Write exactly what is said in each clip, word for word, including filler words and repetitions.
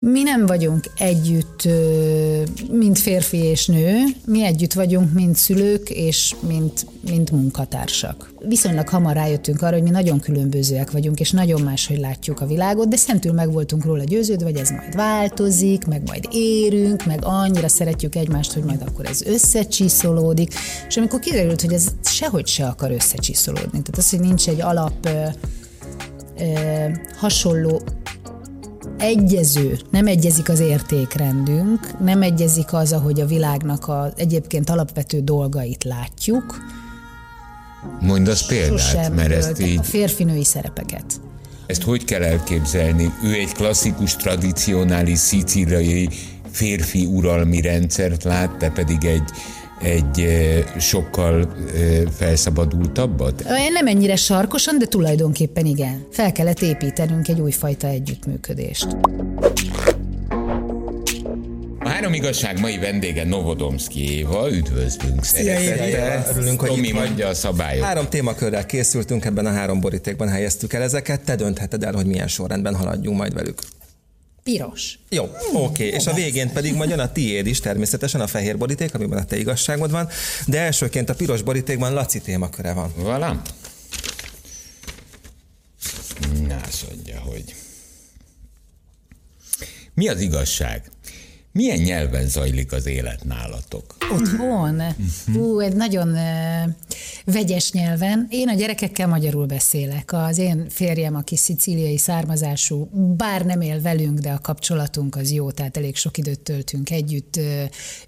Mi nem vagyunk együtt, mint férfi és nő, mi együtt vagyunk, mint szülők és mint, mint munkatársak. Viszonylag hamar rájöttünk arra, hogy mi nagyon különbözőek vagyunk, és nagyon máshogy látjuk a világot, de szentül meg voltunk róla győződve, hogy ez majd változik, meg majd érünk, meg annyira szeretjük egymást, hogy majd akkor ez összecsiszolódik, és amikor kiderült, hogy ez sehogy se akar összecsiszolódni, tehát az, hogy nincs egy alap ö, ö, hasonló egyező, nem egyezik az értékrendünk, nem egyezik az, ahogy a világnak az egyébként alapvető dolgait látjuk. Mondd az példát, sosem, mert ezt így... A férfinői szerepeket. Ezt hogy kell elképzelni? Ő egy klasszikus, tradicionális, szicíliai férfi uralmi rendszert lát, te pedig egy egy sokkal felszabadultabbat? Nem ennyire sarkosan, de tulajdonképpen igen. Fel kellett építenünk egy újfajta együttműködést. A Három igazság mai vendége Novodomszky Éva, üdvözlünk szeretettel. Örülünk, hogy Tomi mondja a szabályok. Három témakörrel készültünk, ebben a három borítékban helyeztük el ezeket, te döntheted el, hogy milyen sorrendben haladjunk majd velük. Piros. Jó, oké, okay. És a végén pedig majd jön a tiéd is, természetesen a fehér boríték, amiben a te igazságod van, de elsőként a piros borítékban Laci témaköre van. Valám? Na, azt mondja, hogy... Mi az igazság? Milyen nyelven zajlik az élet nálatok? Otthon? Hú, egy nagyon uh, vegyes nyelven. Én a gyerekekkel magyarul beszélek. Az én férjem, aki szicíliai származású, bár nem él velünk, de a kapcsolatunk az jó, tehát elég sok időt töltünk együtt.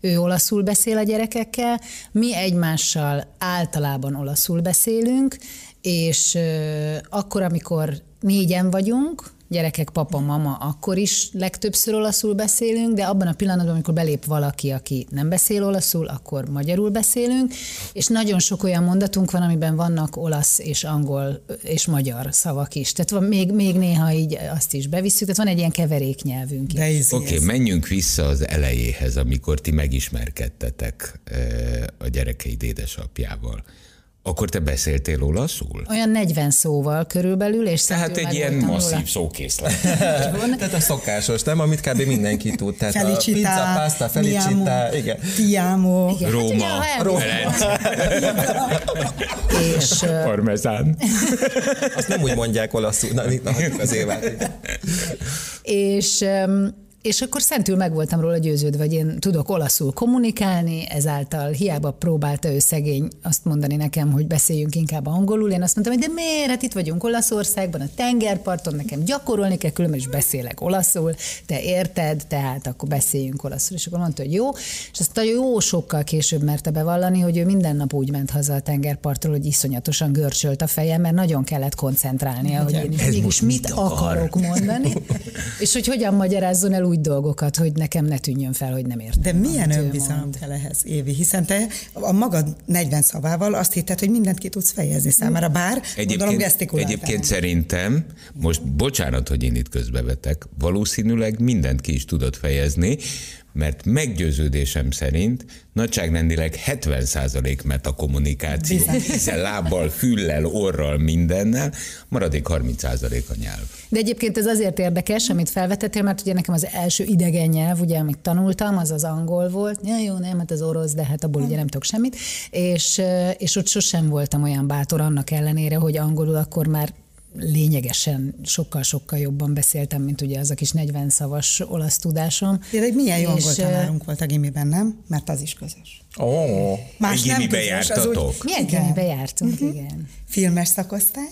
Ő olaszul beszél a gyerekekkel, mi egymással általában olaszul beszélünk, és uh, akkor, amikor négyen vagyunk, gyerekek, papa, mama, akkor is legtöbbször olaszul beszélünk, de abban a pillanatban, amikor belép valaki, aki nem beszél olaszul, akkor magyarul beszélünk, és nagyon sok olyan mondatunk van, amiben vannak olasz és angol és magyar szavak is. Tehát van, még, még néha így azt is bevisszük, tehát van egy ilyen keveréknyelvünk is. Oké, okay, menjünk vissza az elejéhez, amikor ti megismerkedtetek a gyerekeid édesapjával. Akkor te beszéltél olaszul? Olyan negyven szóval körülbelül, és tehát egy ilyen masszív szókészlet. Tehát a szokásos, nem? Amit kb. mindenki tud. Tehát felicita, a pizza, pasta, felicita, igen. Ti amo. Róma. Róma. És... Parmezán. Azt nem úgy mondják olaszul. Na, na hagyjuk az Évát. És... És akkor szentül meg voltam róla győződve, hogy én tudok olaszul kommunikálni, ezáltal hiába próbálta ő szegény azt mondani nekem, hogy beszéljünk inkább angolul. Én azt mondtam, hogy de miért? Hát itt vagyunk Olaszországban, a tengerparton, nekem gyakorolni kell, különben is beszélek olaszul, te érted, tehát akkor beszéljünk olaszul. És akkor mondta, hogy jó, és aztán jó sokkal később merte bevallani, hogy ő minden nap úgy ment haza a tengerpartról, hogy iszonyatosan görcsölt a feje, mert nagyon kellett koncentrálnia, hogy én mégis mit akarok mondani, és hogy hogyan magyarázzon el úgy dolgokat, hogy nekem ne tűnjön fel, hogy nem értem. De milyen önbizalom kell ehhez, Évi? Hiszen te a magad negyven szavával azt hitted, hogy mindent ki tudsz fejezni számára, bár gondolom gesztikuláltál. Egyébként szerintem, most bocsánat, hogy én itt közbevetek, valószínűleg mindent ki is tudod fejezni, mert meggyőződésem szerint nagyságrendileg hetven százalék metakommunikáció, hiszen lábbal, füllel, orral, mindennel, maradék harminc százalék a nyelv. De egyébként ez azért érdekes, amit felvetettél, mert ugye nekem az első idegen nyelv, ugye, amit tanultam, az az angol volt, ja, jó, nem, hát az orosz, de hát abból ugye nem tudok semmit, és, és ott sosem voltam olyan bátor annak ellenére, hogy angolul akkor már lényegesen sokkal-sokkal jobban beszéltem, mint ugye az a kis negyven szavas olasz tudásom. De milyen jó angol tanárunk volt a gimiben, nem? Mert az is közös. Ó, oh, egy gimibe jártatok. Úgy... Milyen gimibe jártunk, uh-huh. igen. Filmes szakosztály?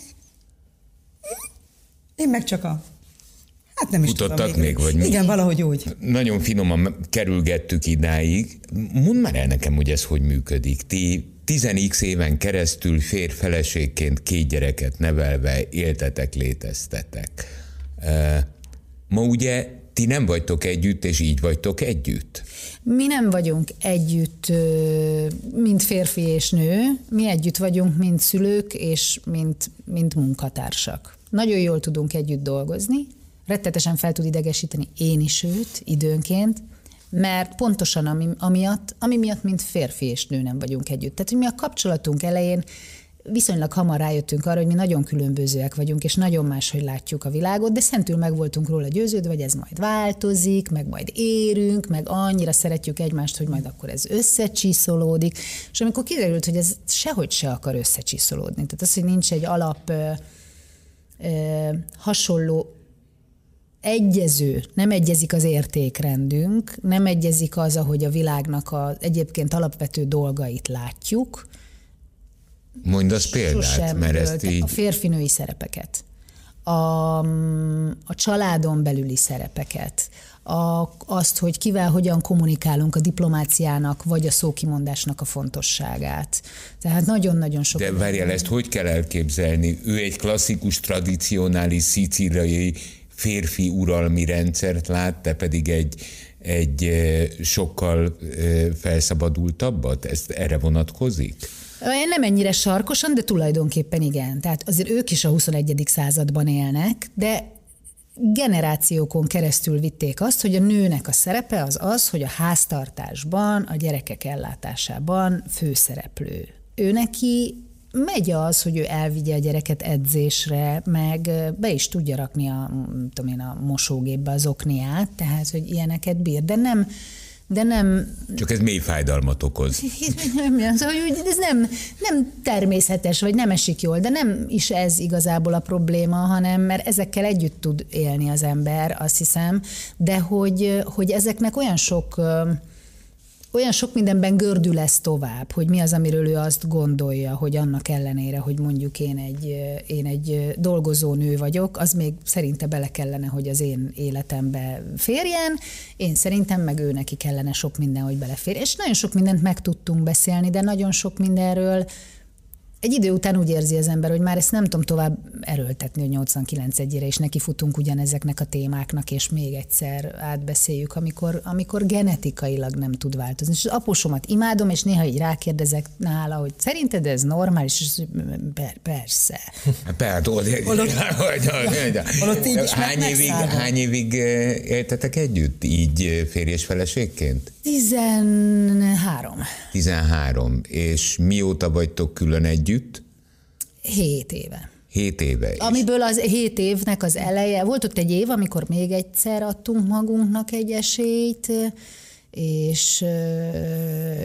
Én meg csak a... Hát nem is Utottak tudom. Még, vagy mi? Igen, valahogy úgy. Nagyon finoman kerülgettük idáig. Mondd már el nekem, hogy ez hogy működik. Ti... tizen x éven keresztül férj-feleségként két gyereket nevelve éltetek, léteztetek. Ma ugye ti nem vagytok együtt, és így vagytok együtt? Mi nem vagyunk együtt, mint férfi és nő. Mi együtt vagyunk, mint szülők és mint, mint munkatársak. Nagyon jól tudunk együtt dolgozni. Rettetesen fel tud idegesíteni én is őt időnként, mert pontosan ami, amiatt, ami miatt, mint férfi és nő nem vagyunk együtt. Tehát, hogy mi a kapcsolatunk elején viszonylag hamar rájöttünk arra, hogy mi nagyon különbözőek vagyunk, és nagyon máshogy látjuk a világot, de szentül meg voltunk róla győződve, hogy ez majd változik, meg majd érünk, meg annyira szeretjük egymást, hogy majd akkor ez összecsiszolódik. És amikor kiderült, hogy ez sehogy se akar összecsiszolódni, tehát az, hogy nincs egy alap ö, ö, hasonló egyező, nem egyezik az értékrendünk, nem egyezik az, ahogy a világnak az egyébként alapvető dolgait látjuk. Mondasz példát, mert ezt így... A férfinői szerepeket, a, a családon belüli szerepeket, a, azt, hogy kivel hogyan kommunikálunk, a diplomáciának vagy a szókimondásnak a fontosságát. Tehát nagyon-nagyon sok... De várjál, ezt hogy kell elképzelni? Ő egy klasszikus, tradicionális szicíliai férfi uralmi rendszert lát, te pedig egy, egy sokkal felszabadultabbat? Ez erre vonatkozik? Nem ennyire sarkosan, de tulajdonképpen igen. Tehát azért ők is a huszonegyedik században élnek, de generációkon keresztül vitték azt, hogy a nőnek a szerepe az az, hogy a háztartásban, a gyerekek ellátásában főszereplő. Ő neki megy az, hogy ő elvigye a gyereket edzésre, meg be is tudja rakni a, tudom én, a mosógépbe az okniát, tehát, hogy ilyeneket bír, de nem... De nem... Csak ez mély fájdalmat okoz. Ez nem, nem természetes, vagy nem esik jól, de nem is ez igazából a probléma, hanem mert ezekkel együtt tud élni az ember, azt hiszem, de hogy, hogy ezeknek olyan sok... Olyan sok mindenben gördül lesz tovább, hogy mi az, amiről ő azt gondolja, hogy annak ellenére, hogy mondjuk én egy, én egy dolgozó nő vagyok, az még szerinte bele kellene, hogy az én életembe férjen, én szerintem meg ő neki kellene sok minden, hogy belefér. És nagyon sok mindent meg tudtunk beszélni, de nagyon sok mindenről egy idő után úgy érzi az ember, hogy már ezt nem tudom tovább erőltetni, hogy nyolcvankilenc egyére, és nekifutunk ugyanezeknek a témáknak, és még egyszer átbeszéljük, amikor, amikor genetikailag nem tud változni. És az apósomat imádom, és néha így rákérdezek nála, hogy szerinted ez normális? És persze. Hány évig éltetek együtt, így férj és feleségként? tizenhárom. tizenhárom. És mióta vagytok külön együtt? Hét éve. Hét éve. Amiből az hét évnek az eleje, volt ott egy év, amikor még egyszer adtunk magunknak egy esélyt, és,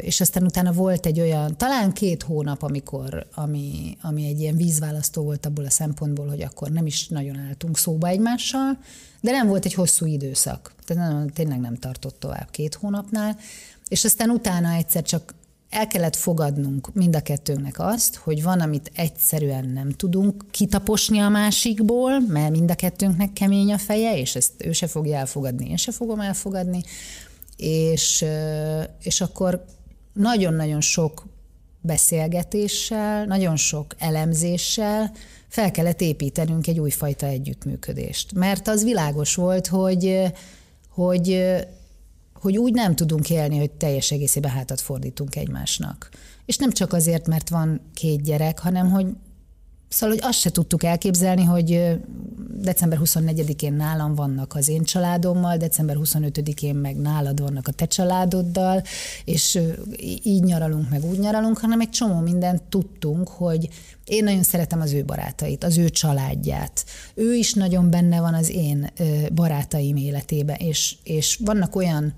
és aztán utána volt egy olyan, talán két hónap, amikor, ami, ami egy ilyen vízválasztó volt abból a szempontból, hogy akkor nem is nagyon álltunk szóba egymással, de nem volt egy hosszú időszak. Tehát nem, tényleg nem tartott tovább két hónapnál, és aztán utána egyszer csak el kellett fogadnunk mind a kettőnknek azt, hogy van, amit egyszerűen nem tudunk kitaposni a másikból, mert mind a kettőnknek kemény a feje, és ezt ő se fogja elfogadni, én se fogom elfogadni, és, és akkor nagyon-nagyon sok beszélgetéssel, nagyon sok elemzéssel fel kellett építenünk egy újfajta együttműködést. Mert az világos volt, hogy, hogy hogy úgy nem tudunk élni, hogy teljes egészében hátat fordítunk egymásnak. És nem csak azért, mert van két gyerek, hanem hogy szóval, hogy azt se tudtuk elképzelni, hogy december huszonnegyedikén nálam vannak az én családommal, december huszonötödikén meg nálad vannak a te családoddal, és így nyaralunk, meg úgy nyaralunk, hanem egy csomó mindent tudtunk, hogy én nagyon szeretem az ő barátait, az ő családját. Ő is nagyon benne van az én barátaim életében, és, és vannak olyan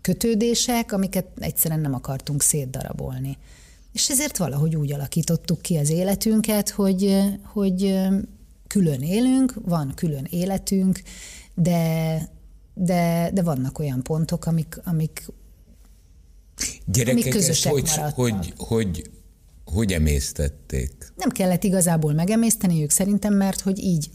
kötődések, amiket egyszerűen nem akartunk szétdarabolni. És ezért valahogy úgy alakítottuk ki az életünket, hogy, hogy külön élünk, van külön életünk, de, de, de vannak olyan pontok, amik, amik, amik közösek hogy, maradtak. Hogy, hogy, hogy emésztették? Nem kellett igazából megemészteniük szerintem, mert hogy így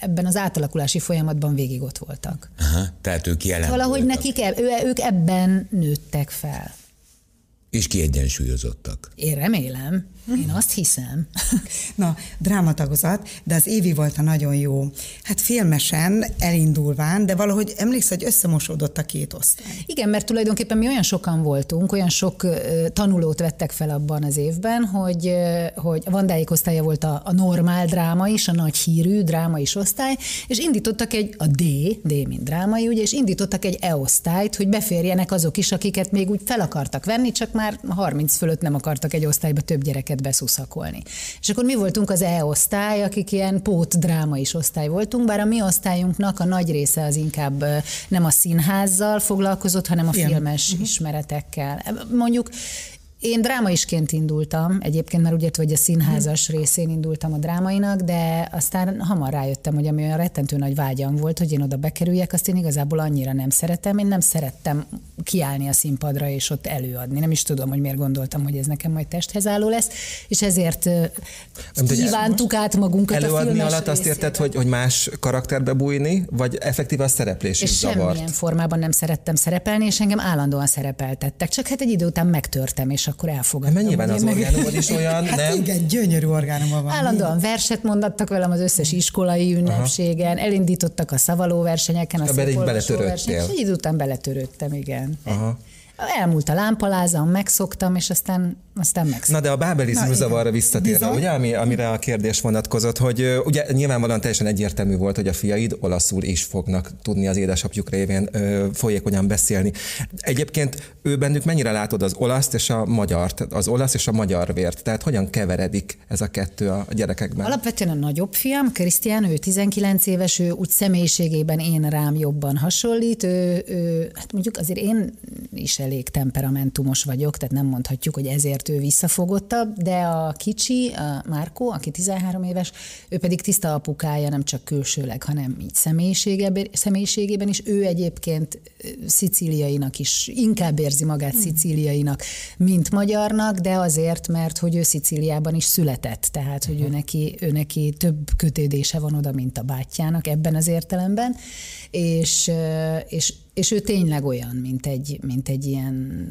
ebben az átalakulási folyamatban végig ott voltak. Aha, tehát ők jelen valahogy voltak. Nekik, ők ebben nőttek fel. És kiegyensúlyozottak. Én remélem. Én azt hiszem. Na, drámatagozat, de az Évi volt a nagyon jó. Hát filmesen, elindulván, de valahogy emléksz, hogy összemosódott a két osztály. Igen, mert tulajdonképpen mi olyan sokan voltunk, olyan sok tanulót vettek fel abban az évben, hogy, hogy a Vandáék osztálya volt a, a normál dráma is, a nagy hírű dráma is osztály, és indítottak egy, a D, D mint drámai, ugye, és indítottak egy E osztályt, hogy beférjenek azok is, akiket még úgy fel akartak venni, csak már már harminc fölött nem akartak egy osztályba több gyereket beszuszakolni. És akkor mi voltunk az E-osztály, akik ilyen pótdráma is osztály voltunk, bár a mi osztályunknak a nagy része az inkább nem a színházzal foglalkozott, hanem a filmes uh-huh. ismeretekkel. Mondjuk én drámaisként indultam, egyébként már úgy értve, hogy a színházas részén indultam a drámainak, de aztán hamar rájöttem, hogy ami olyan rettentő nagy vágyam volt, hogy én oda bekerüljek, azt én igazából annyira nem szeretem, én nem szerettem kiállni a színpadra és ott előadni. Nem is tudom, hogy miért gondoltam, hogy ez nekem majd testhez álló lesz, és ezért kívántuk át magunkat a filmes Előadni alatt azt érted, hogy, hogy más karakterbe bújni, vagy effektív a szereplés és is zavart? És semmilyen formában nem szerettem szerepelni, és engem állandóan szerepeltettek, csak hát egy idő után megtörtem, és akkor elfogadtam. Hát mennyiben az orgánumod is olyan, hát nem? Igen, gyönyörű orgánuma van. Állandóan verset mondattak velem az összes iskolai ünnepségen, aha. elindítottak a szavalóversenyeken, a szakolvasóversenyeken, és egy idő után beletörődtem, igen. Aha. Elmúlt a lámpalázam, megszoktam, és aztán, aztán megszoktam. Na de a bábelizmus zavarra visszatérve, ugye, ami, amire a kérdés vonatkozott, hogy ugye nyilvánvalóan teljesen egyértelmű volt, hogy a fiaid olaszul is fognak tudni az édesapjuk révén ö, folyékonyan beszélni. Egyébként ő bennük mennyire látod az olaszt és a magyart, az olasz és a magyar vért? Tehát hogyan keveredik ez a kettő a gyerekekben? Alapvetően a nagyobb fiam, Krisztián, ő tizenkilenc éves, ő úgy személyiségében én rám jobban hasonlít, ő, ő, hát mondjuk azért én is elég temperamentumos vagyok, tehát nem mondhatjuk, hogy ezért ő visszafogottabb, de a kicsi, a Márkó, aki tizenhárom éves, ő pedig tiszta apukája, nem csak külsőleg, hanem így személyiségében, személyiségében is. Ő egyébként szicíliainak is, inkább érzi magát szicíliainak, mint magyarnak, de azért, mert hogy ő Szicíliában is született, tehát hogy ő neki, ő neki több kötődése van oda, mint a bátyjának ebben az értelemben, és, és És ő tényleg olyan, mint egy, mint egy ilyen,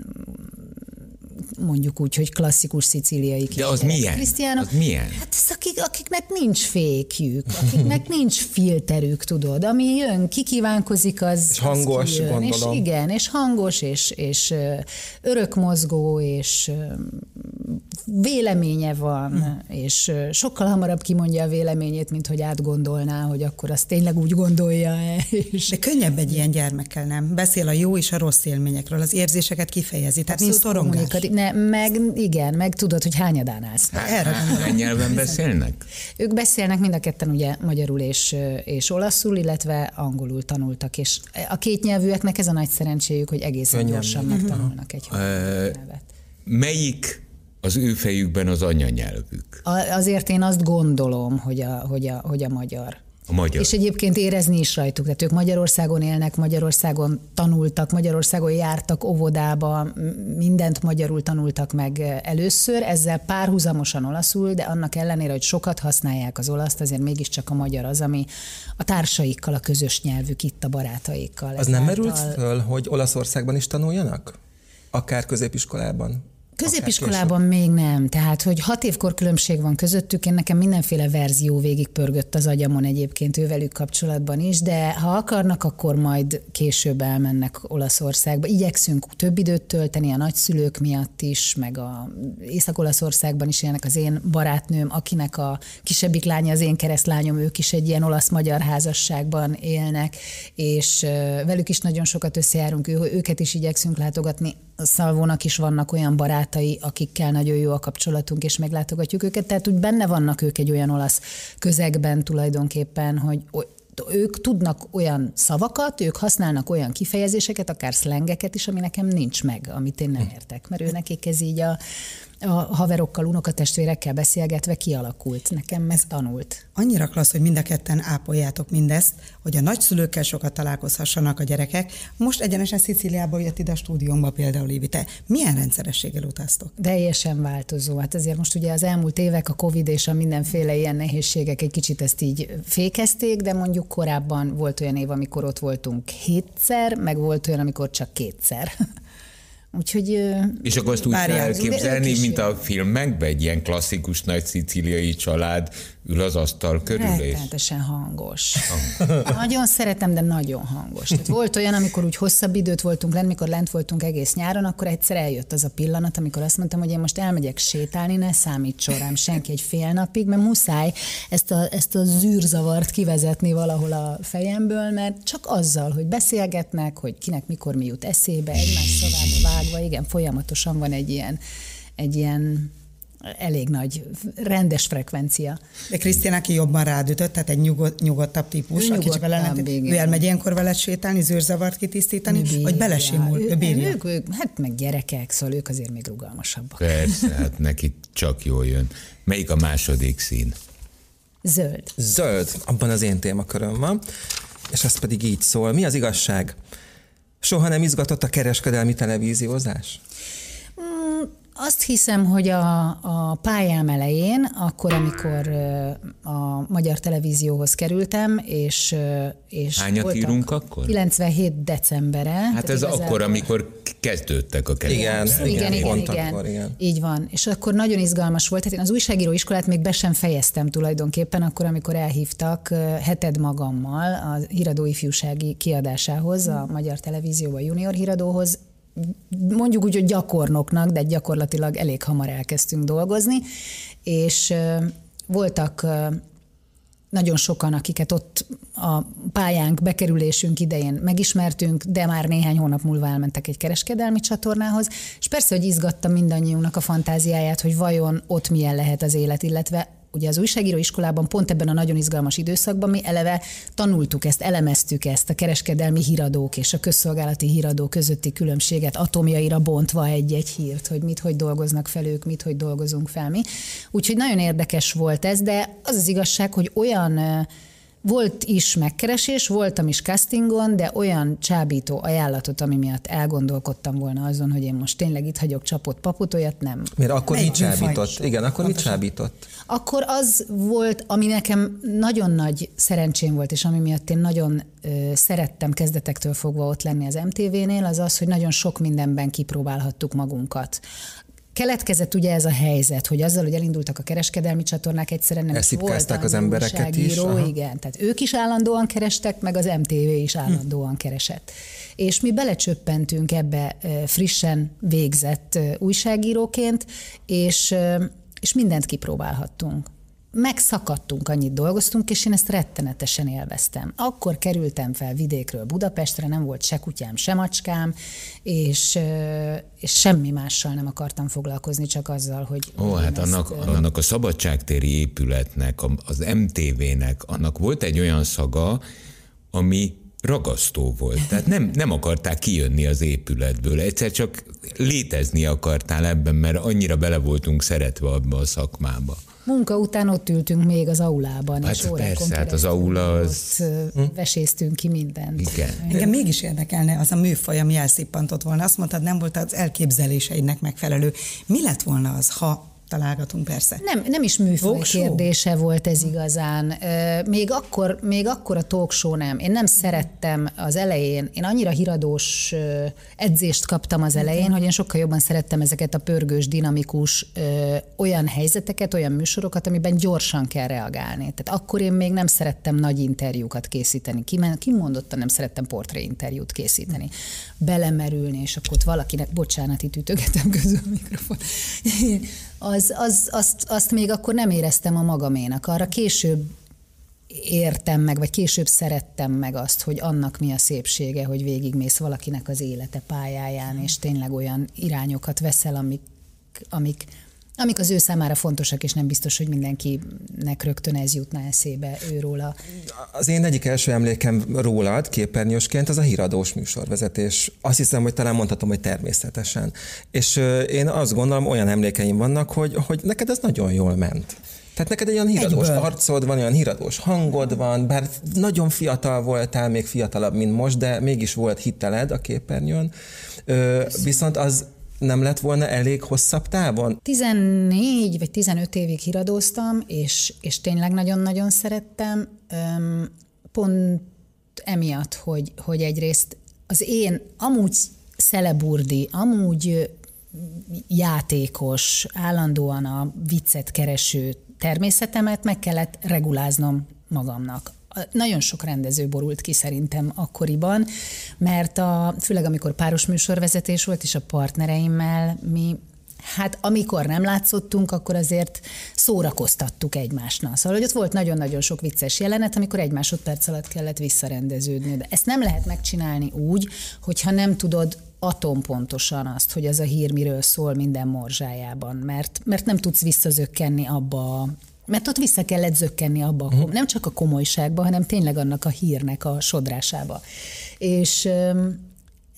mondjuk úgy, hogy klasszikus szicíliai kisgyerek. De az milyen? Krisztiának, az milyen? Hát ez akik, akiknek nincs fékjük, akiknek nincs filterük, tudod, ami jön, kikívánkozik, az és hangos, jön, gondolom. És igen, és hangos, és, és örökmozgó, és véleménye van, hm. és sokkal hamarabb kimondja a véleményét, mint hogy átgondolná, hogy akkor azt tényleg úgy gondolja-e. És... De könnyebb egy ilyen gyermekkel, nem? Beszél a jó és a rossz élményekről, az érzéseket kifejezi, tehát nincs szorongás. Ne, meg igen, meg tudod, hogy hányadán állsz. Hány nyelven beszélnek? Ők beszélnek mind a ketten ugye magyarul és, és olaszul, illetve angolul tanultak, és a két nyelvűeknek ez a nagy szerencséjük, hogy egészen gyorsan megtanulnak egy nyelvet. Melyik az ő fejükben az anyanyelvük? Azért én azt gondolom, hogy a, hogy a, hogy a magyar. Magyar. És egyébként érezni is rajtuk, tehát ők Magyarországon élnek, Magyarországon tanultak, Magyarországon jártak óvodába, mindent magyarul tanultak meg először, ezzel párhuzamosan olaszul, de annak ellenére, hogy sokat használják az olaszt, azért mégiscsak a magyar az, ami a társaikkal, a közös nyelvük, itt a barátaikkal. Az nem merült föl, hogy Olaszországban is tanuljanak? Akár középiskolában? Középiskolában még nem, tehát hogy hat évkor különbség van közöttük, én nekem mindenféle verzió végig pörgött az agyamon egyébként ővelük kapcsolatban is, de ha akarnak, akkor majd később elmennek Olaszországba. Igyekszünk több időt tölteni a nagyszülők miatt is, meg a Észak-Olaszországban is élnek az én barátnőm, akinek a kisebbik lánya az én keresztlányom, ők is egy ilyen olasz-magyar házasságban élnek, és velük is nagyon sokat összejárunk, őket is igyekszünk látogatni. Szalvónak is vannak olyan barátai, akikkel nagyon jó a kapcsolatunk, és meglátogatjuk őket, tehát úgy benne vannak ők egy olyan olasz közegben tulajdonképpen, hogy ők tudnak olyan szavakat, ők használnak olyan kifejezéseket, akár szlengeket is, ami nekem nincs meg, amit én nem értek, mert ő nekik ez így a, a haverokkal, unokatestvérekkel beszélgetve kialakult, nekem ez tanult. Annyira klassz, hogy mind a ketten ápoljátok mindezt, hogy a nagyszülőkkel sokat találkozhassanak a gyerekek. Most egyenesen Szicíliába jött ide a stúdiómba például, Évi, te milyen rendszerességgel utaztok? Teljesen változó. Hát azért most ugye az elmúlt évek, a Covid és a mindenféle ilyen nehézségek egy kicsit ezt így fékezték, de mondjuk korábban volt olyan év, amikor ott voltunk hétszer, meg volt olyan, amikor csak kétszer. Úgyhogy, és akkor azt úgy kell elképzelni, mint a filmekben, egy ilyen klasszikus nagy szicíliai család ül az asztal körül. Rettenetesen hangos. hangos. Nagyon szeretem, de nagyon hangos. Tehát volt olyan, amikor úgy hosszabb időt voltunk lent, mikor lent voltunk egész nyáron, akkor egyszer eljött az a pillanat, amikor azt mondtam, hogy én most elmegyek sétálni, ne számítson rám senki egy fél napig, mert muszáj ezt a, ezt a zűrzavart kivezetni valahol a fejemből, mert csak azzal, hogy beszélgetnek, hogy kinek mikor mi jut eszébe, egymás szavába vágva, igen, folyamatosan van egy ilyen, egy ilyen elég nagy, rendes frekvencia. De Krisztián, aki jobban rádütött, tehát egy nyugod, nyugodtabb típus, aki csak vele ő elmegy ilyenkor veled sétálni, zűrzavart kitisztítani, bírja, vagy belesimul, ő, ő bírja. Ők, ők, hát meg gyerekek, szóval ők azért még rugalmasabbak. Persze, hát neki csak jól jön. Melyik a második szín? Zöld. Zöld, abban az én témaköröm van, és az pedig így szól. Mi az igazság? Soha nem izgatott a kereskedelmi televíziózás? Azt hiszem, hogy a, a pályám elején, akkor, amikor a Magyar Televízióhoz kerültem, és, és hányat írunk akkor? kilencvenhét decembere. Hát ez igazából akkor, amikor kezdődtek a kereskedelmi. Igen, igen, igen, igen, igen. Így van. És akkor nagyon izgalmas volt. Hát én az újságíró iskolát még be sem fejeztem tulajdonképpen, akkor, amikor elhívtak Heted magammal a híradó ifjúsági kiadásához, a Magyar Televízióba, a Junior Híradóhoz, mondjuk úgy, hogy gyakornoknak, de gyakorlatilag elég hamar elkezdtünk dolgozni, és voltak nagyon sokan, akiket ott a pályánk, bekerülésünk idején megismertünk, de már néhány hónap múlva elmentek egy kereskedelmi csatornához, és persze, hogy izgatta mindannyiunknak a fantáziáját, hogy vajon ott milyen lehet az élet, illetve ugye az újságíró iskolában pont ebben a nagyon izgalmas időszakban mi eleve tanultuk ezt, elemeztük ezt, a kereskedelmi híradók és a közszolgálati híradó közötti különbséget atomjaira bontva egy-egy hírt, hogy mit, hogy dolgoznak fel ők, mit, hogy dolgozunk fel mi. Úgyhogy nagyon érdekes volt ez, de az az igazság, hogy olyan volt is megkeresés, voltam is castingon, de olyan csábító ajánlatot, ami miatt elgondolkodtam volna azon, hogy én most tényleg itt hagyok csapott papot, olyat nem. Mert akkor mit csábított? Igen, akkor mit csábított? Akkor az volt, ami nekem nagyon nagy szerencsém volt, és ami miatt én nagyon ö, szerettem kezdetektől fogva ott lenni az em té vénél, az az, hogy nagyon sok mindenben kipróbálhattuk magunkat. Keletkezett ugye ez a helyzet, hogy azzal, hogy elindultak a kereskedelmi csatornák, egyszerűen nem is voltak az embereket is. Igen, tehát ők is állandóan kerestek, meg az em té vé is állandóan keresett. És mi belecsöppentünk ebbe frissen végzett újságíróként, és, és mindent kipróbálhattunk. Megszakadtunk, annyit dolgoztunk, és én ezt rettenetesen élveztem. Akkor kerültem fel vidékről Budapestre, nem volt se kutyám, se macskám, és, és semmi mással nem akartam foglalkozni, csak azzal, hogy... Ó, hát ezt... annak, annak a szabadságtéri épületnek, az em té vének, annak volt egy olyan szaga, ami ragasztó volt. Tehát nem, nem akartál kijönni az épületből. Egyszer csak létezni akartál ebben, mert annyira bele voltunk szeretve abba a szakmába. Munka után ott ültünk még az aulában, hát és órákon hát az aula az... veséztünk ki mindent. Igen. Engem mégis érdekelne az a műfaj, ami elszippantott volna. Azt mondtad, nem volt az elképzeléseidnek megfelelő. Mi lett volna az, ha találgatunk persze? Nem, nem is műfaj kérdése volt ez igazán. Még akkor, még akkor a talk show nem. Én nem szerettem az elején. Én annyira híradós edzést kaptam az elején, hogy én sokkal jobban szerettem ezeket a pörgős, dinamikus olyan helyzeteket, olyan műsorokat, amiben gyorsan kell reagálni. Tehát akkor én még nem szerettem nagy interjúkat készíteni. Kimondottan nem szerettem portré interjút készíteni. Belemerülni, és akkor ott valakinek, bocsánat, itt ütögetem közül a mikrofon. Az, az, azt, azt még akkor nem éreztem a magaménak. Arra később értem meg, vagy később szerettem meg azt, hogy annak mi a szépsége, hogy végigmész valakinek az élete pályáján, és tényleg olyan irányokat veszel, amik, amik, amik az ő számára fontosak, és nem biztos, hogy mindenkinek rögtön ez jutna eszébe őróla. Az én egyik első emlékem rólad képernyősként az a híradós műsorvezetés. Azt hiszem, hogy talán mondhatom, hogy természetesen. És én azt gondolom, olyan emlékeim vannak, hogy, hogy neked ez nagyon jól ment. Tehát neked egy olyan híradós egyből arcod van, olyan híradós hangod van, bár nagyon fiatal voltál, még fiatalabb, mint most, de mégis volt hiteled a képernyőn. Ö, viszont az nem lett volna elég hosszabb távon? tizennégy vagy tizenöt évig híradóztam, és, és tényleg nagyon-nagyon szerettem. Üm, pont emiatt, hogy, hogy egyrészt az én amúgy szeleburdi, amúgy játékos, állandóan a viccet kereső természetemet meg kellett reguláznom magamnak. Nagyon sok rendező borult ki szerintem akkoriban, mert a, főleg amikor páros műsorvezetés volt, és a partnereimmel mi, hát amikor nem látszottunk, akkor azért szórakoztattuk egymásnak. Szóval, hogy ott volt nagyon-nagyon sok vicces jelenet, amikor egy másodperc alatt kellett visszarendeződni. De ezt nem lehet megcsinálni úgy, hogyha nem tudod atompontosan azt, hogy az a hír miről szól minden morzsájában, mert, mert nem tudsz visszazökkenni abba, mert ott vissza kellett zökkenni abba, a kom- nem csak a komolyságba, hanem tényleg annak a hírnek a sodrásába. És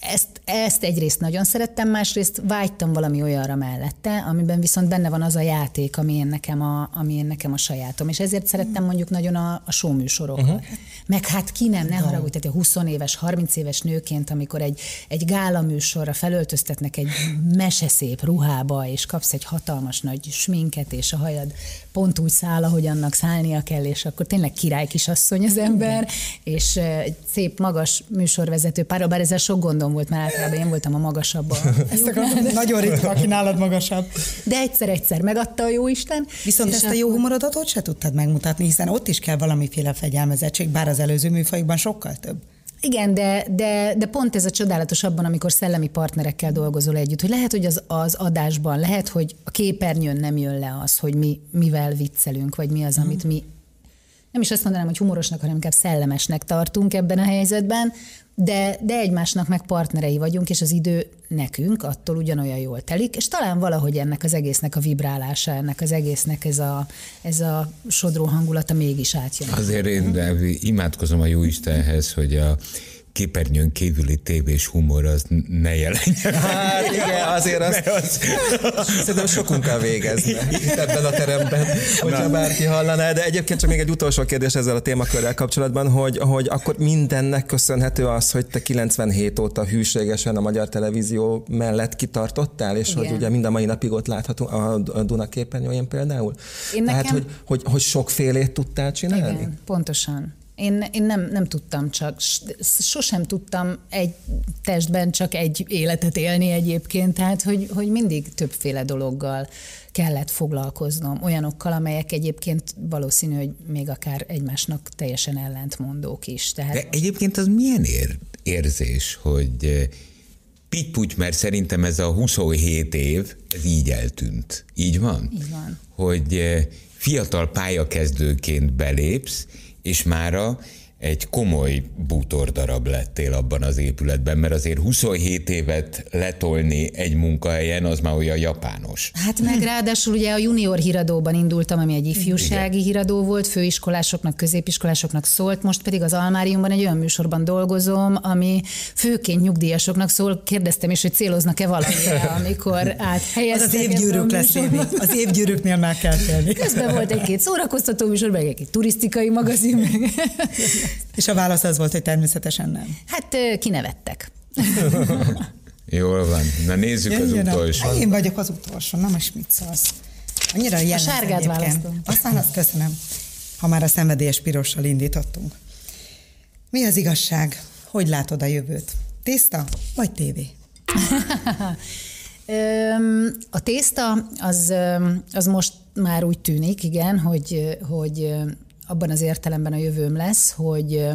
ezt, ezt egyrészt nagyon szerettem, másrészt vágytam valami olyanra mellette, amiben viszont benne van az a játék, ami én nekem a, ami én nekem a sajátom. És ezért szerettem mondjuk nagyon a, a showműsorokat. Uh-huh. Meg hát ki nem, ne haragudj, tehát a húsz éves, harminc éves nőként, amikor egy, egy gála műsorra felöltöztetnek egy meseszép ruhába, és kapsz egy hatalmas nagy sminket, és a hajad pont úgy száll, ahogy annak szállnia kell, és akkor tényleg király kisasszony az ember, és egy szép magas műsorvezető párra, bár ezzel sok gondom volt, már általában én voltam a magasabb. A ezt akarom, nagyon ritka, aki nálad magasabb. De egyszer-egyszer megadta a jóisten. Viszont és ezt a jó humorodat ott se tudtad megmutatni, hiszen ott is kell valamiféle fegyelmezettség, bár az előző műfajokban sokkal több. Igen, de, de, de pont ez a csodálatos abban, amikor szellemi partnerekkel dolgozol együtt, hogy lehet, hogy az, az adásban, lehet, hogy a képernyőn nem jön le az, hogy mi mivel viccelünk, vagy mi az, mm. amit mi nem is azt mondanám, hogy humorosnak, hanem inkább szellemesnek tartunk ebben a helyzetben, de, de egymásnak meg partnerei vagyunk, és az idő nekünk attól ugyanolyan jól telik, és talán valahogy ennek az egésznek a vibrálása, ennek az egésznek ez a, ez a sodró hangulata mégis átjön. Azért én imádkozom a Jóistenhez, hogy a képernyőn kívüli tévés humor az ne jelenjen. Hát igen, azért azt az... szerintem sokunkkal végezne itt ebben a teremben, hogyha bárki hallaná. De egyébként csak még egy utolsó kérdés ezzel a témakörrel kapcsolatban, hogy, hogy akkor mindennek köszönhető az, hogy te kilencvenhét óta hűségesen a Magyar Televízió mellett kitartottál, és igen, hogy ugye mind a mai napig ott látható a Duna képernyőjén például. Én Tehát, nekem... hogy, hogy, hogy sokfélét tudtál csinálni? Igen, pontosan. Én, én nem, nem tudtam csak, sosem tudtam egy testben csak egy életet élni egyébként, tehát hogy, hogy mindig többféle dologgal kellett foglalkoznom, olyanokkal, amelyek egyébként valószínű, hogy még akár egymásnak teljesen ellentmondók is. Tehát... De egyébként az milyen ér- érzés, hogy pitty-putty, mert szerintem ez a huszonhét év, ez így eltűnt. Így van? Így van. Hogy fiatal pályakezdőként belépsz, és mára egy komoly bútordarab lettél abban az épületben, mert azért huszonhét évet letolni egy munkahelyen, az már olyan japános. Hát meg ráadásul ugye a Junior Híradóban indultam, ami egy ifjúsági igen, híradó volt, főiskolásoknak, középiskolásoknak szólt, most pedig az Almáriumban egy olyan műsorban dolgozom, ami főként nyugdíjasoknak szól. Kérdeztem is, hogy céloznak-e valamire, amikor áthelyeztek. Az, az évgyűrűk lesz, az évgyűrűknél már kell tenni. Közben volt egy-két szórakoztató műsor, meg egy turisztikai magazin, meg... És a válasz az volt, hogy természetesen nem. Hát kinevettek. Jól van. Na nézzük jön, az jön utolsó. A... Én vagyok az utolsó, nem is mit szólsz. Annyira a sárgát választom. Aztán azt köszönöm, ha már a szenvedélyes pirossal indítottunk. Mi az igazság? Hogy látod a jövőt? Tészta vagy tévé? A tészta az, az most már úgy tűnik, igen, hogy... hogy abban az értelemben a jövőm lesz, hogy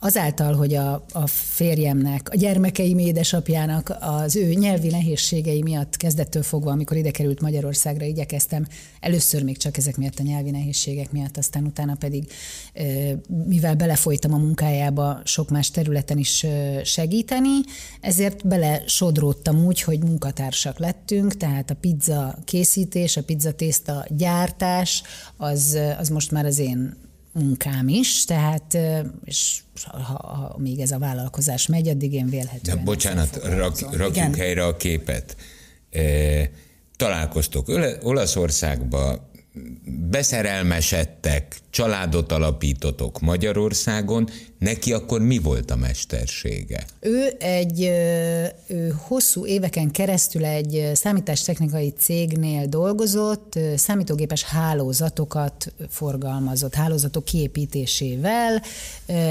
azáltal, hogy a, a férjemnek, a gyermekeim édesapjának az ő nyelvi nehézségei miatt kezdettől fogva, amikor ide került Magyarországra, igyekeztem, először még csak ezek miatt, a nyelvi nehézségek miatt, aztán utána pedig, mivel belefolytam a munkájába sok más területen is segíteni, ezért bele sodródtam úgy, hogy munkatársak lettünk, tehát a pizza készítés, a pizza tészta gyártás, az, az most már az én munkám is, tehát és ha, ha még ez a vállalkozás megy, addig én vélhetően... De bocsánat, rak, rakjuk igen, helyre a képet. E, találkoztok Olaszországba, beszerelmesedtek, családot alapítotok Magyarországon, neki akkor mi volt a mestersége? Ő egy ő hosszú éveken keresztül egy számítástechnikai cégnél dolgozott, számítógépes hálózatokat forgalmazott, hálózatok kiépítésével.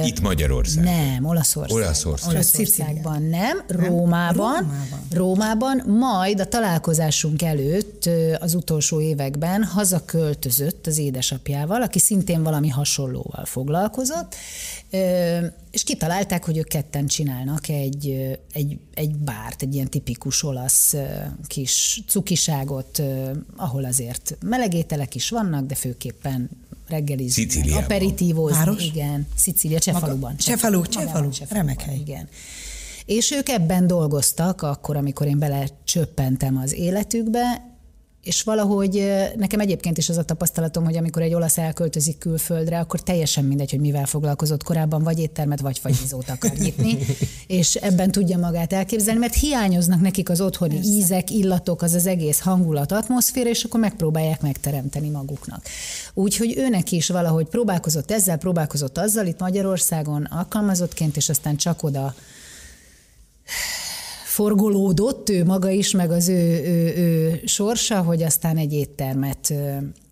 Itt Magyarországon? Nem, Olaszország. Olaszország. Olaszországban nem, Rómában, Rómában. Rómában, majd a találkozásunk előtt az utolsó években hazaköltözött az édesapjával, aki szintén valami hasonlóval foglalkozott, és kitalálták, hogy ők ketten csinálnak egy, egy, egy bárt, egy ilyen tipikus olasz kis cukiságot, ahol azért melegételek is vannak, de főképpen reggelizni, aperitívozni. Igen, Szicília, Cefaluban. Cefalù, Cefalù, remek hely. Igen. És ők ebben dolgoztak akkor, amikor én belecsöppentem az életükbe, és valahogy nekem egyébként is az a tapasztalatom, hogy amikor egy olasz elköltözik külföldre, akkor teljesen mindegy, hogy mivel foglalkozott korábban, vagy éttermet, vagy fagyizót akar nyitni, és ebben tudja magát elképzelni, mert hiányoznak nekik az otthoni Persze. ízek, illatok, az az egész hangulat, atmoszféra, és akkor megpróbálják megteremteni maguknak. Úgyhogy őnek is valahogy próbálkozott ezzel, próbálkozott azzal, itt Magyarországon alkalmazottként, és aztán csak oda forgolódott ő maga is, meg az ő, ő, ő sorsa, hogy aztán egy éttermet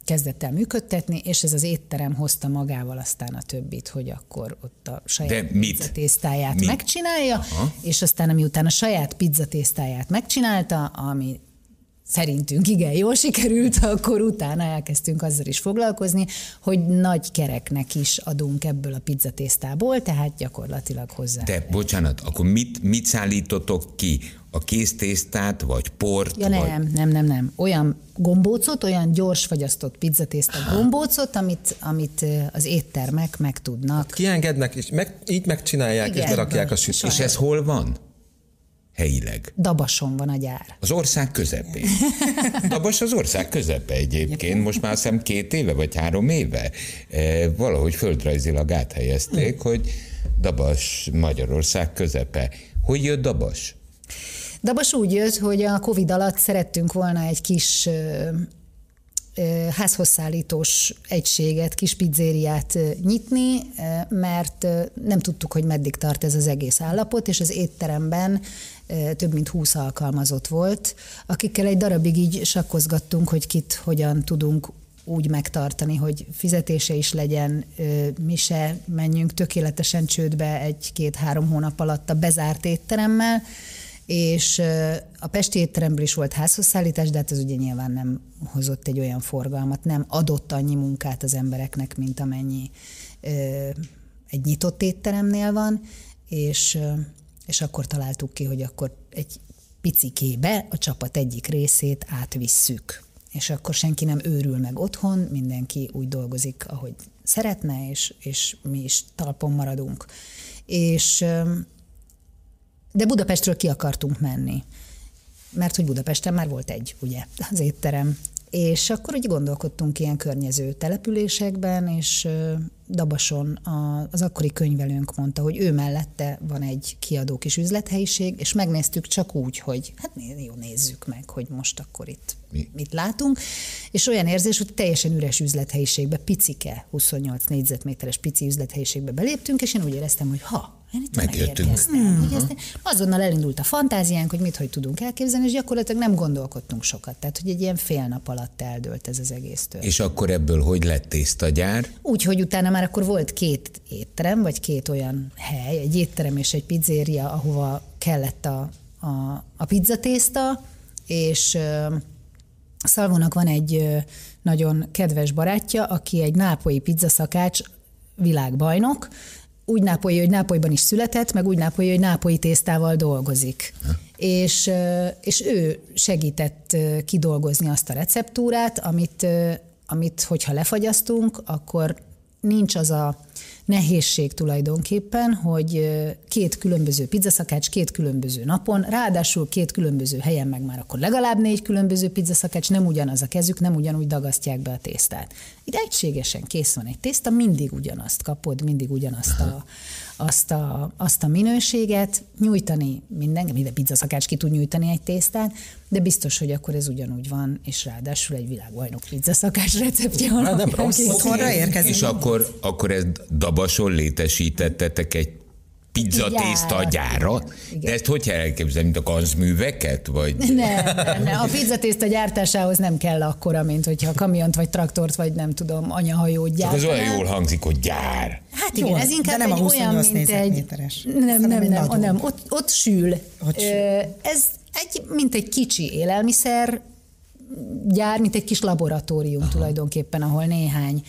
kezdett el működtetni, és ez az étterem hozta magával aztán a többit, hogy akkor ott a saját pizzatésztáját mit? megcsinálja, Aha. és aztán amiután a saját pizzatésztáját megcsinálta, ami szerintünk igen jól sikerült, akkor utána elkezdtünk azzal is foglalkozni, hogy nagy kereknek is adunk ebből a pizzatésztából, tehát gyakorlatilag hozzá. De bocsánat, akkor mit, mit szállítotok ki? A kéztésztát, vagy port? Ja, vagy... nem, nem, nem, nem. Olyan gombócot, olyan gyors fagyasztott pizzatészta gombócot, amit, amit az éttermek meg tudnak. Kiengednek, és meg, így megcsinálják, igen, és berakják a sütőt. És ez hol van? Helyileg. Dabason van a gyár. Az ország közepén. Dabas az ország közepe egyébként, most már szem két éve, vagy három éve. E, valahogy földrajzilag áthelyezték, hogy Dabas Magyarország közepe. Hogy jött Dabas? Dabas úgy jött, hogy a Covid alatt szerettünk volna egy kis házhozszállítós egységet, kis pizzériát nyitni, mert nem tudtuk, hogy meddig tart ez az egész állapot, és az étteremben több mint húsz alkalmazott volt, akikkel egy darabig így sakkozgattunk, hogy kit hogyan tudunk úgy megtartani, hogy fizetése is legyen, mi se menjünk tökéletesen csődbe egy-két-három hónap alatt a bezárt étteremmel, és a pesti étteremből is volt házhozszállítás, de hát ez ugye nyilván nem hozott egy olyan forgalmat, nem adott annyi munkát az embereknek, mint amennyi egy nyitott étteremnél van, és, és akkor találtuk ki, hogy akkor egy picikébe a csapat egyik részét átvisszük. És akkor senki nem őrül meg otthon, mindenki úgy dolgozik, ahogy szeretne, és, és mi is talpon maradunk. És... De Budapestről ki akartunk menni, mert hogy Budapesten már volt egy, ugye, az étterem. És akkor úgy gondolkodtunk ilyen környező településekben, és Dabason az akkori könyvelőnk mondta, hogy ő mellette van egy kiadó kis üzlethelyiség, és megnéztük csak úgy, hogy hát jó, nézzük meg, hogy most akkor itt Mi? mit látunk. És olyan érzés, hogy teljesen üres üzlethelyiségbe, picike, huszonnyolc négyzetméteres pici üzlethelyiségbe beléptünk, és én úgy éreztem, hogy ha, én itt megjöttünk. Mm-hmm. Azonnal elindult a fantáziánk, hogy mit, hogy tudunk elképzelni, és gyakorlatilag nem gondolkodtunk sokat. Tehát, hogy egy ilyen fél nap alatt eldőlt ez az egész történet. És akkor ebből hogy lett tésztagyár? Úgy, hogy utána már akkor volt két étterem, vagy két olyan hely, egy étterem és egy pizzéria, ahova kellett a, a, a pizzatészta, és uh, Szalvónak van egy uh, nagyon kedves barátja, aki egy nápolyi pizzaszakács, világbajnok, úgy nápolyi, hogy Nápolyban is született, meg úgy nápolyi, hogy nápolyi tésztával dolgozik. És, és ő segített kidolgozni azt a receptúrát, amit, amit hogyha lefagyasztunk, akkor nincs az a nehézség tulajdonképpen, hogy két különböző pizzaszakács két különböző napon, ráadásul két különböző helyen, meg már akkor legalább négy különböző pizzaszakács, nem ugyanaz a kezük, nem ugyanúgy dagasztják be a tésztát. Itt egységesen kész van egy tészta, mindig ugyanazt kapod, mindig ugyanazt a, a, azt a, azt a minőséget, nyújtani minden, minden pizzaszakács ki tud nyújtani egy tésztát, de biztos, hogy akkor ez ugyanúgy van, és ráadásul egy világbajnok pizzaszakács receptje alapján. Nem rossz. Otthonra érkezik. És akkor, akkor ezt Dabason létesítettetek egy pizzatészta gyárat? De ezt hogy elképzelni, mint a kanzműveket? Vagy? Nem, nem, nem, a pizzatészta gyártásához nem kell akkora, mint hogyha kamiont, vagy traktort, vagy nem tudom, anyahajót gyár. Ez olyan jól hangzik, hogy gyár. Hát igen, jól, ez inkább nem egy olyan, mint egy... Nem, nem, nem, nem, ott, ott sül. sül. Ez egy, mint egy kicsi élelmiszer gyár, mint egy kis laboratórium. Aha. Tulajdonképpen, ahol néhány...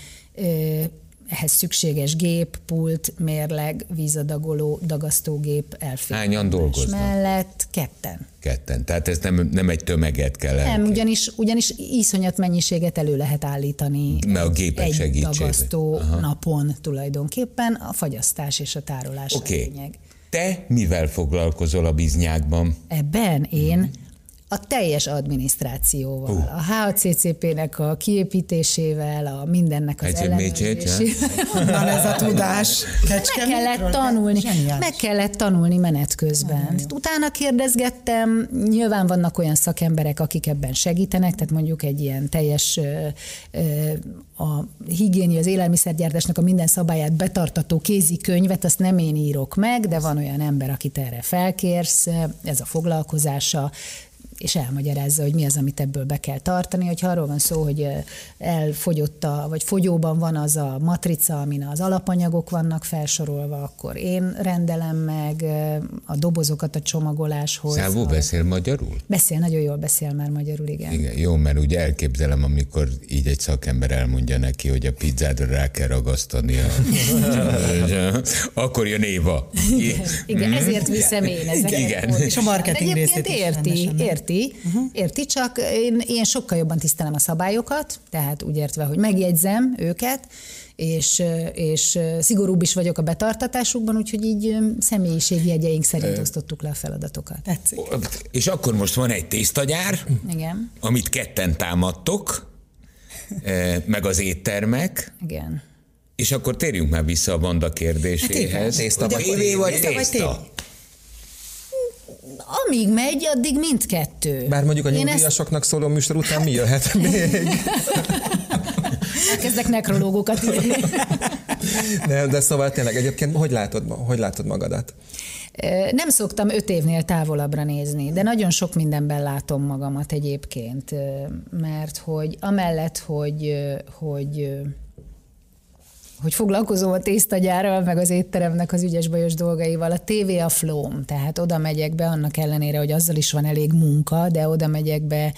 ehhez szükséges gép, pult, mérleg, vízadagoló, dagasztógép, elférés. Hányan dolgoznak? Mellett ketten. Ketten. Tehát ez nem, nem egy tömeget kell elképzelni. Nem, ugyanis, ugyanis iszonyat mennyiséget elő lehet állítani a gépek egy dagasztó napon tulajdonképpen, a fagyasztás és a tárolás okay. a lényeg. Te mivel foglalkozol a biznyákban? Ebben én... Hmm. A teljes adminisztrációval, uh. a há a cé cé pének a kiépítésével, a mindennek az ellenőrzésével. Van ez a tudás. Meg kellett tanulni, meg kellett tanulni menet közben. Utána kérdezgettem, nyilván vannak olyan szakemberek, akik ebben segítenek, tehát mondjuk egy ilyen teljes a higiénia, az élelmiszergyártásnak a minden szabályát betartató kézikönyvet, azt nem én írok meg, de van olyan ember, akit erre felkérsz, ez a foglalkozása, és elmagyarázza, hogy mi az, amit ebből be kell tartani, hogyha arról van szó, hogy elfogyott, a, vagy fogyóban van az a matrica, amin az alapanyagok vannak felsorolva, akkor én rendelem meg a dobozokat a csomagoláshoz. Szávó beszél magyarul? Beszél, nagyon jól beszél már magyarul, igen. Igen, jó, mert ugye elképzelem, amikor így egy szakember elmondja neki, hogy a pizzádra rá kell ragasztani a... akkor jön Éva. Igen, igen, ezért viszem én ezeket. És a marketing részét is érti. Érti, uh-huh. érti, csak én, én sokkal jobban tisztelem a szabályokat, tehát úgy értve, hogy megjegyzem őket, és, és szigorúbb is vagyok a betartatásukban, úgyhogy így személyiségi jegyeink szerint osztottuk le a feladatokat. Tetszik. És akkor most van egy tésztagyár, igen. amit ketten támadtok, meg az éttermek. Igen. És akkor térjünk már vissza a banda kérdéséhez. Tészta vagy tévé vagy tészta? Amíg megy, addig mindkettő. Bár mondjuk a nyugdíjasoknak ezt... szóló műsor után mi jöhet még? Elkezdek nekrológokat írni. Nem, de szóval tényleg egyébként hogy látod, hogy látod magadat? Nem szoktam öt évnél távolabbra nézni, de nagyon sok mindenben látom magamat egyébként, mert hogy amellett, hogy... hogy hogy foglalkozom a tésztagyárral, meg az étteremnek az ügyes-bajos dolgaival, a tévé a flóm, tehát oda megyek be, annak ellenére, hogy azzal is van elég munka, de oda megyek be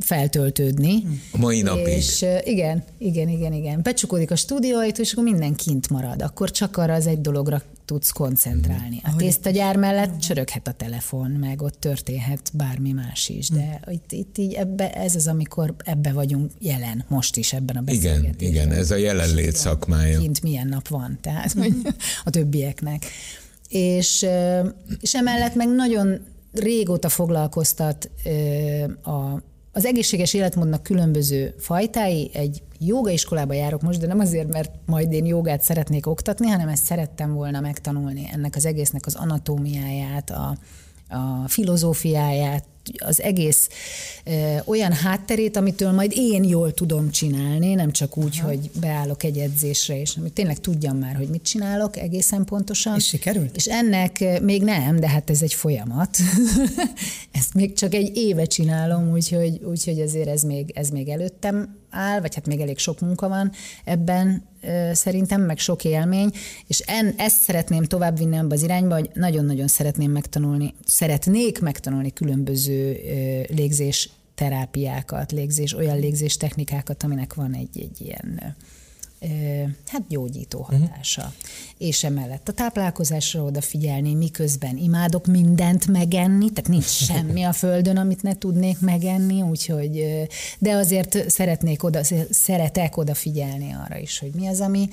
feltöltődni. A mai napig. És igen, igen, igen, igen. Becsukódik a stúdióit, és akkor minden kint marad. Akkor csak arra az egy dologra tudsz koncentrálni. A tésztagyár mellett csöröghet a telefon, meg ott történhet bármi más is, de itt, itt így ebbe, ez az, amikor ebbe vagyunk jelen, most is ebben a beszélgetésben. Igen, igen, ez a jelenlét szakmája. Kint milyen nap van, tehát a többieknek. És, és emellett meg nagyon régóta foglalkoztat a az egészséges életmódnak különböző fajtái, egy jógaiskolába járok most, de nem azért, mert majd én jogát szeretnék oktatni, hanem ezt szerettem volna megtanulni, ennek az egésznek az anatómiáját, a, a filozófiáját, az egész ö, olyan hátterét, amitől majd én jól tudom csinálni, nem csak úgy, aha. hogy beállok egy edzésre, és amit tényleg tudjam már, hogy mit csinálok egészen pontosan. És sikerült? És ennek még nem, de hát ez egy folyamat. Ezt még csak egy éve csinálom, úgyhogy, úgyhogy azért ez még, ez még előttem áll, vagy hát még elég sok munka van ebben ö, szerintem, meg sok élmény, és en, ezt szeretném továbbvinni ebbe az irányba, hogy nagyon-nagyon szeretném megtanulni, szeretnék megtanulni különböző légzés terápiákat, légzés, olyan légzés technikákat, aminek van egy, egy ilyen hát gyógyító hatása. Uh-huh. És emellett a táplálkozásra odafigyelni, miközben imádok mindent megenni, tehát nincs semmi a földön, amit ne tudnék megenni, úgyhogy, de azért szeretnék oda, szeretek odafigyelni arra is, hogy mi az, ami,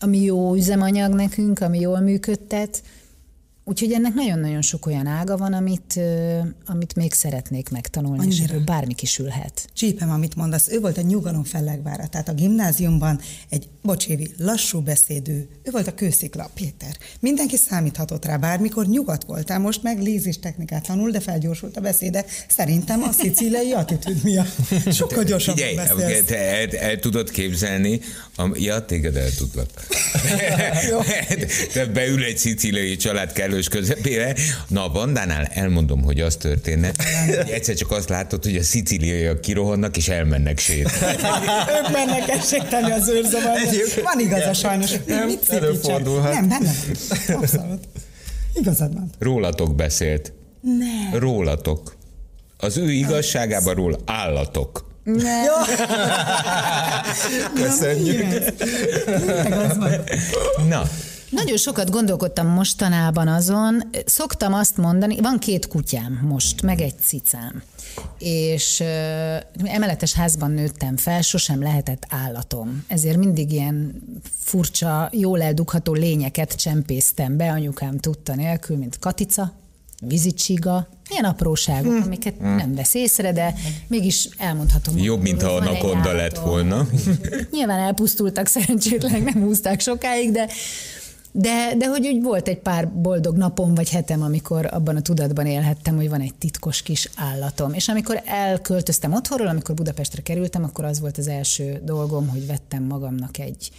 ami jó üzemanyag nekünk, ami jól működtet, Úgyhogy ennek nagyon-nagyon sok olyan ága van, amit, amit még szeretnék megtanulni, annyira. És ebből bármi kisülhet. Csípem, amit mondasz, ő volt a nyugalom fellegvára, tehát a gimnáziumban egy, bocsévi, lassú beszédű, ő volt a kőszikla, Péter. Mindenki számíthatott rá, bármikor nyugat voltál, most meg lézis technikát tanul, de felgyorsult a beszéde. Szerintem a szicíliai attitűd miatt. Sokkal gyorsabban beszélsz. Te el, el tudod képzelni, am... ja, téged el tudlak. Te beül egy szicíliai család kellős közepére. Na, a Bandánál elmondom, hogy az történne. Egyszer csak azt látod, hogy a szicíliaiak kirohannak, és elmennek sétálni. Ők mennek el sétálni az őrzavarban. Van igaza sajnos. Nem, mit előfordulhat. Nem, benne. Abszolút. Igazad van. Rólatok beszélt. Ne. Rólatok. Az ő igazságában róla állatok. Ne. Jó. Köszönjük. Na. Nagyon sokat gondolkodtam mostanában azon. Szoktam azt mondani, van két kutyám most, meg egy cicám. És uh, emeletes házban nőttem fel, sosem lehetett állatom. Ezért mindig ilyen furcsa, jól eldugható lényeket csempésztem be, anyukám tudta nélkül, mint katica, vízicsiga, ilyen apróságok, hmm. amiket hmm. nem vesz észre, de mégis elmondhatom. Jobb, magam, mint ha anakonda lett volna. Nyilván elpusztultak, szerencsétlenek, nem húzták sokáig, de De, de hogy úgy volt egy pár boldog napom vagy hetem, amikor abban a tudatban élhettem, hogy van egy titkos kis állatom. És amikor elköltöztem otthonról, amikor Budapestre kerültem, akkor az volt az első dolgom, hogy vettem magamnak egy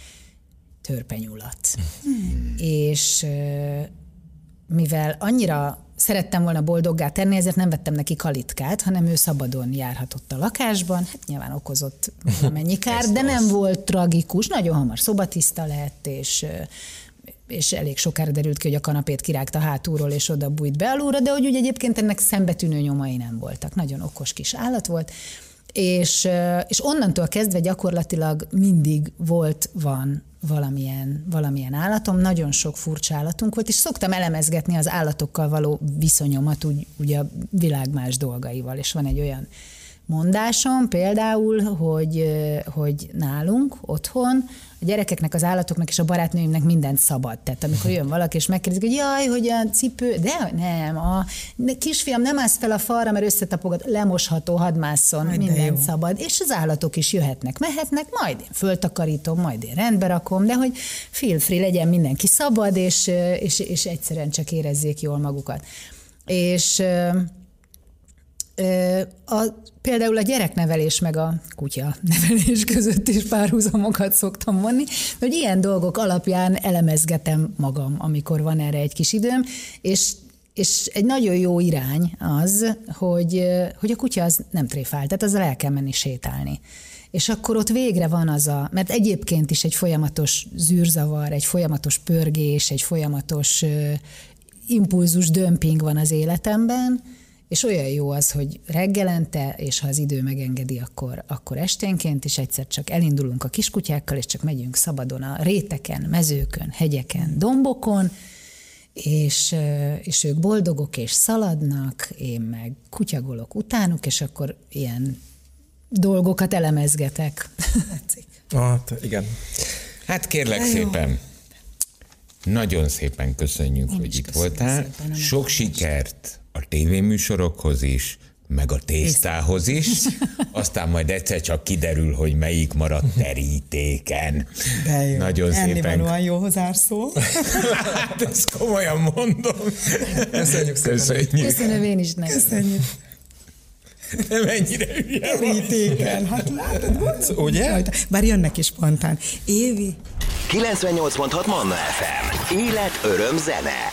törpenyulat. Hmm. És mivel annyira szerettem volna boldoggá tenni, ezért nem vettem neki kalitkát, hanem ő szabadon járhatott a lakásban. Hát nyilván okozott valamennyi kár, de nem volt tragikus. Nagyon hamar szobatiszta lett, és... és elég sokára derült ki, hogy a kanapét kirágta hátulról, és oda bújt be alulra, de hogy úgy egyébként ennek szembetűnő nyomai nem voltak. Nagyon okos kis állat volt, és, és onnantól kezdve gyakorlatilag mindig volt, van valamilyen, valamilyen állatom, nagyon sok furcsa állatunk volt, és szoktam elemezgetni az állatokkal való viszonyomat, úgy, úgy a világ más dolgaival, és van egy olyan mondásom például, hogy, hogy nálunk otthon a gyerekeknek, az állatoknak és a barátnőimnek mindent szabad. Tehát amikor jön valaki és megkérdezik, hogy jaj, hogy a cipő, de nem, a kisfiam, nem állsz fel a falra, mert összetapogad, lemosható, hadmásszon, majd mindent szabad. És az állatok is jöhetnek, mehetnek, majd én föltakarítom, majd én rendbe rakom, de hogy feel free, legyen mindenki szabad, és, és, és egyszerűen csak érezzék jól magukat. És... A, például a gyereknevelés meg a kutya nevelés között is párhuzamokat szoktam vonni, hogy ilyen dolgok alapján elemezgetem magam, amikor van erre egy kis időm, és, és egy nagyon jó irány az, hogy, hogy a kutya az nem tréfál, tehát azzal el kell menni sétálni. És akkor ott végre van az a, mert egyébként is egy folyamatos zűrzavar, egy folyamatos pörgés, egy folyamatos uh, impulzus dömping van az életemben, és olyan jó az, hogy reggelente, és ha az idő megengedi, akkor, akkor esténként is egyszer csak elindulunk a kiskutyákkal, és csak megyünk szabadon a réteken, mezőkön, hegyeken, dombokon, és, és ők boldogok, és szaladnak, én meg kutyagolok utánuk, és akkor ilyen dolgokat elemezgetek. Hát, igen. Hát kérlek de szépen. Jó. Nagyon szépen köszönjük, én hogy itt voltál. Szépen, Sok sikert! A tévéműsorokhoz is, meg a tésztához is, aztán majd egyszer csak kiderül, hogy melyik maradt terítéken. De jó. Nagyon szépen. Ennél jó hozárszó. Hát ezt komolyan mondom. Köszönjük szépen. Köszönjük. Köszönöm én is neked. Köszönjük. Nem ennyire hülye terítéken. Hát látod, mondom. Ugye? Sajta. Bár jönnek is spontán. Évi. kilencvennyolc pont hat Manna ef em. Élet, öröm, zene.